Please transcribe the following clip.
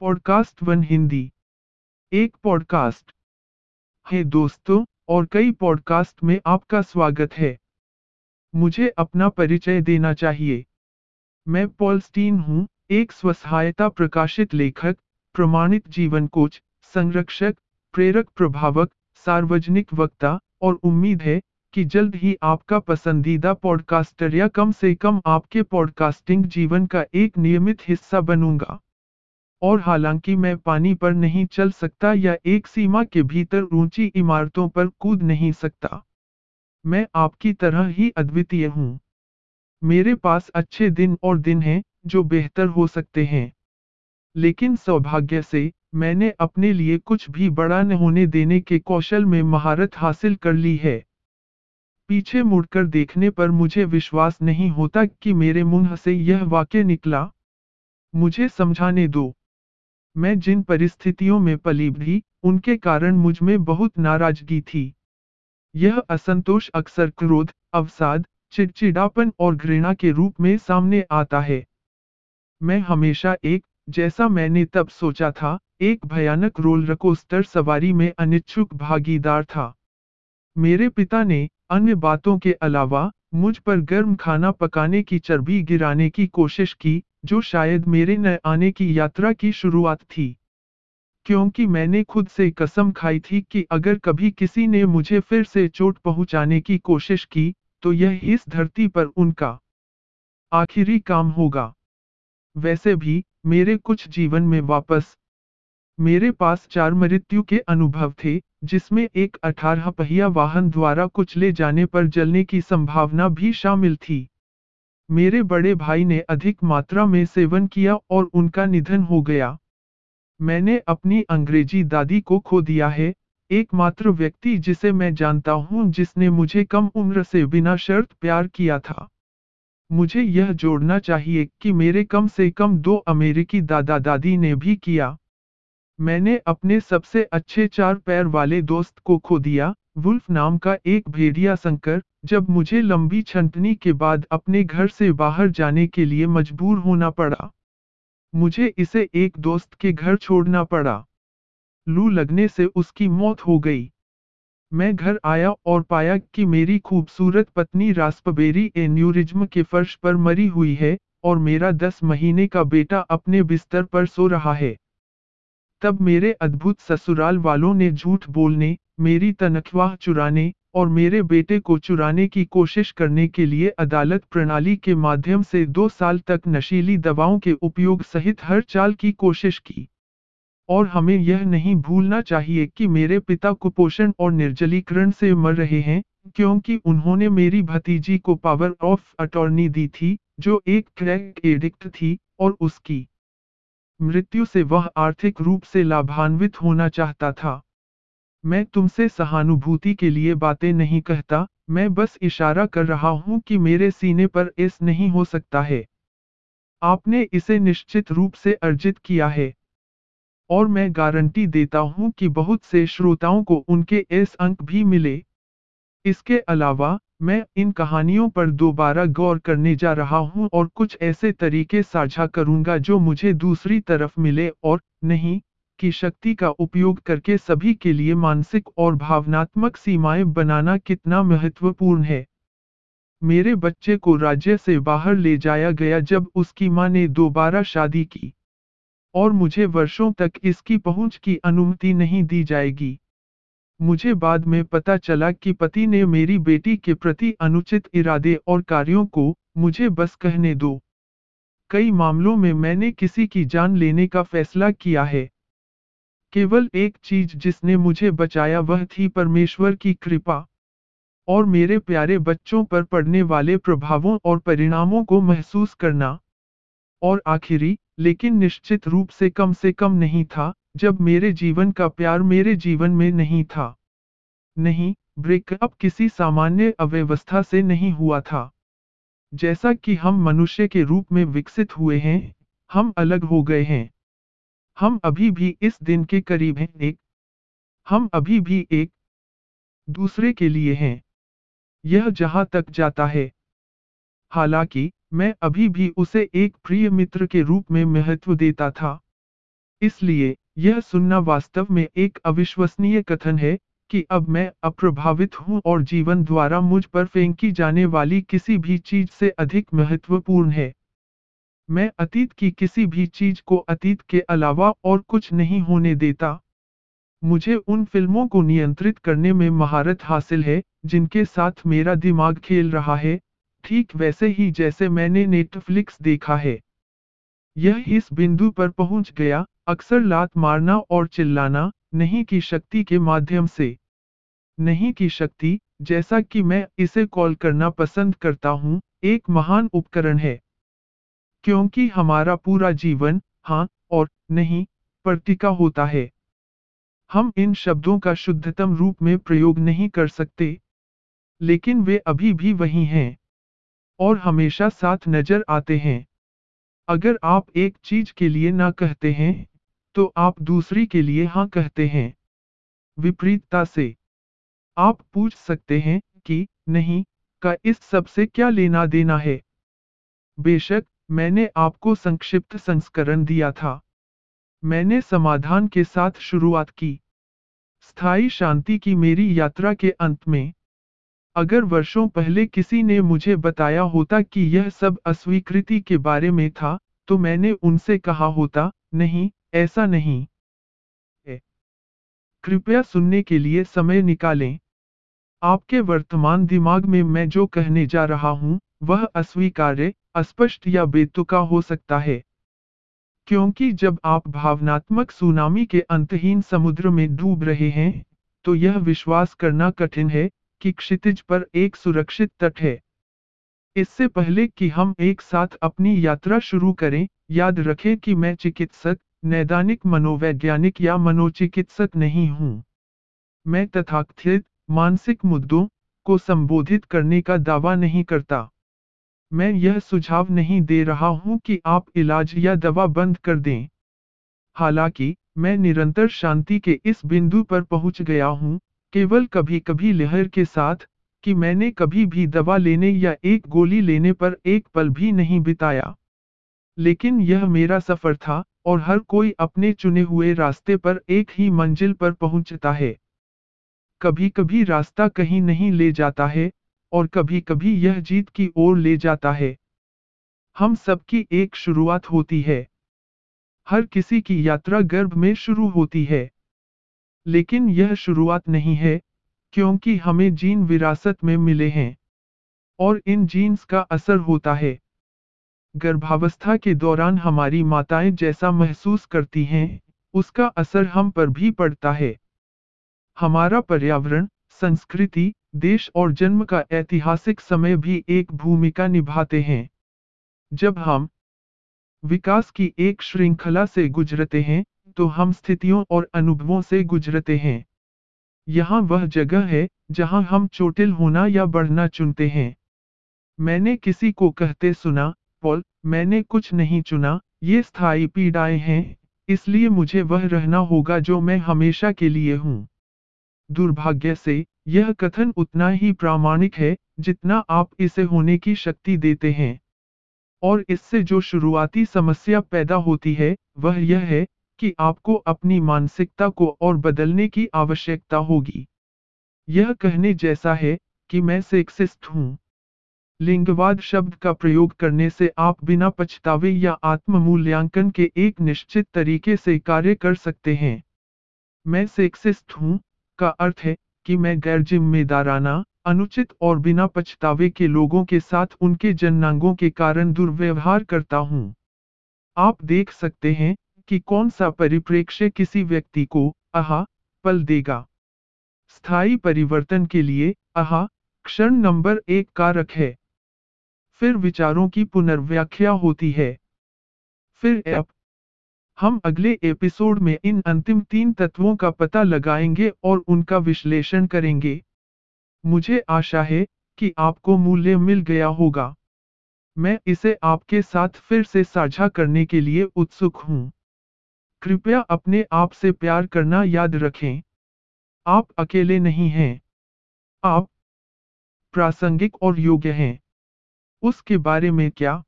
Podcast one Hindi एक podcast है दोस्तों और कई पॉडकास्ट में आपका स्वागत है। मुझे अपना परिचय देना चाहिए। मैं पॉल स्टीन हूँ, एक स्वसहायता प्रकाशित लेखक, प्रमाणित जीवन कोच, संरक्षक, प्रेरक प्रभावक, सार्वजनिक वक्ता और उम्मीद है कि जल्द ही आपका पसंदीदा पॉडकास्टर या कम से कम आपके पॉडकास्टिंग जीवन का एक नियमित हिस्सा बनूंगा। और हालांकि मैं पानी पर नहीं चल सकता या एक सीमा के भीतर ऊंची इमारतों पर कूद नहीं सकता, मैं आपकी तरह ही अद्वितीय हूँ। मेरे पास अच्छे दिन और दिन हैं जो बेहतर हो सकते हैं, लेकिन सौभाग्य से मैंने अपने लिए कुछ भी बड़ा न होने देने के कौशल में महारत हासिल कर ली है। पीछे मुड़कर देखने पर मुझे विश्वास नहीं होता कि मेरे मुंह से यह वाक्य निकला। मुझे समझाने दो, मैं जिन परिस्थितियों में पली भी उनके कारण मुझ में बहुत नाराजगी थी। यह असंतोष अक्सर क्रोध, अवसाद, चिड़चिड़ापन और घृणा के रूप में सामने आता है। मैं हमेशा एक, जैसा मैंने तब सोचा था, एक भयानक रोलर कोस्टर सवारी में अनिच्छुक भागीदार था। मेरे पिता ने अन्य बातों के अलावा मुझ पर गर्म खाना पकाने की चर्बी गिराने की कोशिश की, जो शायद मेरे न आने की यात्रा की शुरुआत थी, क्योंकि मैंने खुद से कसम खाई थी कि अगर कभी किसी ने मुझे फिर से चोट पहुंचाने की कोशिश की तो यह इस धरती पर उनका आखिरी काम होगा। वैसे भी मेरे कुछ जीवन में वापस मेरे पास 4 मृत्यु के अनुभव थे, जिसमें एक 18 पहिया वाहन द्वारा कुचले जाने पर जलने की संभावना भी शामिल थी। मेरे बड़े भाई ने अधिक मात्रा में सेवन किया और उनका निधन हो गया। मैंने अपनी अंग्रेजी दादी को खो दिया है, एकमात्र व्यक्ति जिसे मैं जानता हूँ जिसने मुझे कम उम्र से बिना शर्त प्यार किया था। मुझे यह जोड़ना चाहिए कि मेरे कम से कम 2 अमेरिकी दादा दादी ने भी किया। मैंने अपने सबसे अच्छे 4 पैर वाले दोस्त को खो दिया, वुल्फ नाम का एक भेड़िया संकर, जब मुझे लंबी छंटनी के बाद अपने घर से बाहर जाने के लिए मजबूर होना पड़ा। मुझे इसे एक दोस्त के घर छोड़ना पड़ा। लू लगने से उसकी मौत हो गई। मैं घर आया और पाया कि मेरी खूबसूरत पत्नी रास्पबेरी एन्यूरिज्म के फर्श पर मरी हुई है और मेरा 10 महीने का बेटा अपने बिस्तर पर सो रहा है। तब मेरे अद्भुत ससुराल वालों ने झूठ बोलने, मेरी तनख्वाह चुराने और मेरे बेटे को चुराने की कोशिश करने के लिए अदालत प्रणाली के माध्यम से 2 साल तक नशीली दवाओं के उपयोग सहित हर चाल की कोशिश की। और हमें यह नहीं भूलना चाहिए कि मेरे पिता कुपोषण और निर्जलीकरण से मर रहे हैं, क्योंकि उन्होंने मेरी भतीजी को पावर ऑफ अटॉर्नी दी थी, जो एक क्रैक एडिक्ट थी और उसकी मृत्यु से वह आर्थिक रूप से लाभान्वित होना चाहता था। मैं तुमसे सहानुभूति के लिए बातें नहीं कहता, मैं बस इशारा कर रहा हूं कि मेरे सीने पर एस नहीं हो सकता है। आपने इसे निश्चित रूप से अर्जित किया है और मैं गारंटी देता हूं कि बहुत से श्रोताओं को उनके एस अंक भी मिले। इसके अलावा मैं इन कहानियों पर दोबारा गौर करने जा रहा हूं और कुछ ऐसे तरीके साझा करूंगा जो मुझे दूसरी तरफ मिले और नहीं कि शक्ति का उपयोग करके सभी के लिए मानसिक और भावनात्मक सीमाएं बनाना कितना महत्वपूर्ण है। मेरे बच्चे को राज्य से बाहर ले जाया गया जब उसकी मां ने दोबारा शादी की और मुझे वर्षों तक इसकी पहुंच की अनुमति नहीं दी जाएगी। मुझे बाद में पता चला कि पति ने मेरी बेटी के प्रति अनुचित इरादे और कार्यों को मुझे बस कहने दो। कई मामलों में मैंने किसी की जान लेने का फैसला किया है। केवल एक चीज जिसने मुझे बचाया वह थी परमेश्वर की कृपा और मेरे प्यारे बच्चों पर पड़ने वाले प्रभावों और परिणामों को महसूस करना। और आखिरी, लेकिन निश्चित रूप से कम नहीं था, जब मेरे जीवन का प्यार मेरे जीवन में नहीं था। नहीं, ब्रेकअप किसी सामान्य अव्यवस्था से नहीं हुआ था। जैसा कि हम मनुष्य के रूप में विकसित हुए हैं, हम अलग हो गए हैं। हम अभी भी इस दिन के करीब हैं, हम अभी भी एक दूसरे के लिए हैं। यह जहां तक जाता है। हालांकि मैं अभी भी उसे एक प्रिय मित्र के रूप में महत्व देता था। इसलिए यह सुनना वास्तव में एक अविश्वसनीय कथन है कि अब मैं अप्रभावित हूँ और जीवन द्वारा मुझ पर फेंकी जाने वाली किसी भी चीज से अधिक महत्वपूर्ण है। मैं अतीत की किसी भी चीज को अतीत के अलावा और कुछ नहीं होने देता। मुझे उन फिल्मों को नियंत्रित करने में महारत हासिल है जिनके साथ मेरा दिमाग खेल रहा है, ठीक वैसे ही जैसे मैंने नेटफ्लिक्स देखा है। यह इस बिंदु पर पहुंच गया, अक्सर लात मारना और चिल्लाना, नहीं की शक्ति के माध्यम से, नहीं की शक्ति, जैसा कि मैं इसे कॉल करना पसंद करता हूं, एक महान उपकरण है। क्योंकि हमारा पूरा जीवन हाँ और नहीं पर टिका होता है। हम इन शब्दों का शुद्धतम रूप में प्रयोग नहीं कर सकते, लेकिन वे अभी भी वही हैं और हमेशा साथ नजर आते हैं। अगर आप एक चीज के लिए ना कहते हैं तो आप दूसरी के लिए हाँ कहते हैं। विपरीतता से आप पूछ सकते हैं कि नहीं का इस सब से क्या लेना देना है। बेशक मैंने आपको संक्षिप्त संस्करण दिया था। मैंने समाधान के साथ शुरुआत की, स्थायी शांति की मेरी यात्रा के अंत में। अगर वर्षों पहले किसी ने मुझे बताया होता कि यह सब अस्वीकृति के बारे में था, तो मैंने उनसे कहा होता, नहीं ऐसा नहीं है। कृपया सुनने के लिए समय निकालें। आपके वर्तमान दिमाग में मैं जो कहने जा रहा हूं वह अस्वीकार्य, अस्पष्ट या बेतुका हो सकता है, क्योंकि जब आप भावनात्मक सुनामी के अंतहीन समुद्र में डूब रहे हैं तो यह विश्वास करना कठिन है कि क्षितिज पर एक सुरक्षित तट है। इससे पहले कि हम एक साथ अपनी यात्रा शुरू करें, याद रखें कि मैं चिकित्सक, नैदानिक मनोवैज्ञानिक या मनोचिकित्सक नहीं हूं। मैं तथाकथित मानसिक मुद्दों को संबोधित करने का दावा नहीं करता। मैं यह सुझाव नहीं दे रहा हूं कि आप इलाज या दवा बंद कर दें। हालांकि मैं निरंतर शांति के इस बिंदु पर पहुंच गया हूं, केवल कभी कभी लहर के साथ, कि मैंने कभी भी दवा लेने या एक गोली लेने पर एक पल भी नहीं बिताया। लेकिन यह मेरा सफर था और हर कोई अपने चुने हुए रास्ते पर एक ही मंजिल पर पहुंचता है। कभी कभी रास्ता कहीं नहीं ले जाता है और कभी कभी यह जीत की ओर ले जाता है। हम सबकी एक शुरुआत होती है। हर किसी की यात्रा गर्भ में शुरू होती है। लेकिन यह शुरुआत नहीं है, क्योंकि हमें जीन विरासत में मिले हैं और इन जीन्स का असर होता है। गर्भावस्था के दौरान हमारी माताएं जैसा महसूस करती हैं, उसका असर हम पर भी पड़ता है। हमारा पर्यावरण, संस्कृति, देश और जन्म का ऐतिहासिक समय भी एक भूमिका निभाते हैं। जब हम विकास की एक श्रृंखला से गुजरते हैं, तो हम स्थितियों और अनुभवों से गुजरते हैं। यहाँ वह जगह है जहाँ हम चोटिल होना या बढ़ना चुनते हैं। मैंने किसी को कहते सुना, पॉल, मैंने कुछ नहीं चुना, ये स्थायी पीड़ाएं हैं, इसलिए मुझे वह रहना होगा जो मैं हमेशा के लिए हूँ। दुर्भाग्य से, यह कथन उतना ही प्रामाणिक है जितना आप इसे होने की शक्ति देते हैं। और इससे जो शुरुआती समस्या पैदा होती है वह यह है कि आपको अपनी मानसिकता को और बदलने की आवश्यकता होगी। यह कहने जैसा है कि मैं सेक्सिस्ट हूँ। लिंगवाद शब्द का प्रयोग करने से आप बिना पछतावे या आत्ममूल्यांकन के एक निश्चित तरीके से कार्य कर सकते हैं। मैं सेक्सिस्ट हूँ का अर्थ है कि मैं गैर जिम्मेदाराना, अनुचित और बिना पछतावे के लोगों के साथ उनके जननांगों के कारण दुर्व्यवहार करता हूँ। आप देख सकते हैं कि कौन सा परिप्रेक्ष्य किसी व्यक्ति को आहा पल देगा। स्थायी परिवर्तन के लिए आहा क्षण नंबर 1 कारक है। फिर विचारों की पुनर्व्याख्या होती है। फिर अब हम अगले एपिसोड में इन अंतिम 3 तत्वों का पता लगाएंगे और उनका विश्लेषण करेंगे। मुझे आशा है कि आपको मूल्य मिल गया होगा। मैं इसे आपके साथ फिर से साझा करने के लिए उत्सुक हूँ। कृपया अपने आप से प्यार करना याद रखें। आप अकेले नहीं हैं। आप प्रासंगिक और योग्य हैं। उसके बारे में क्या?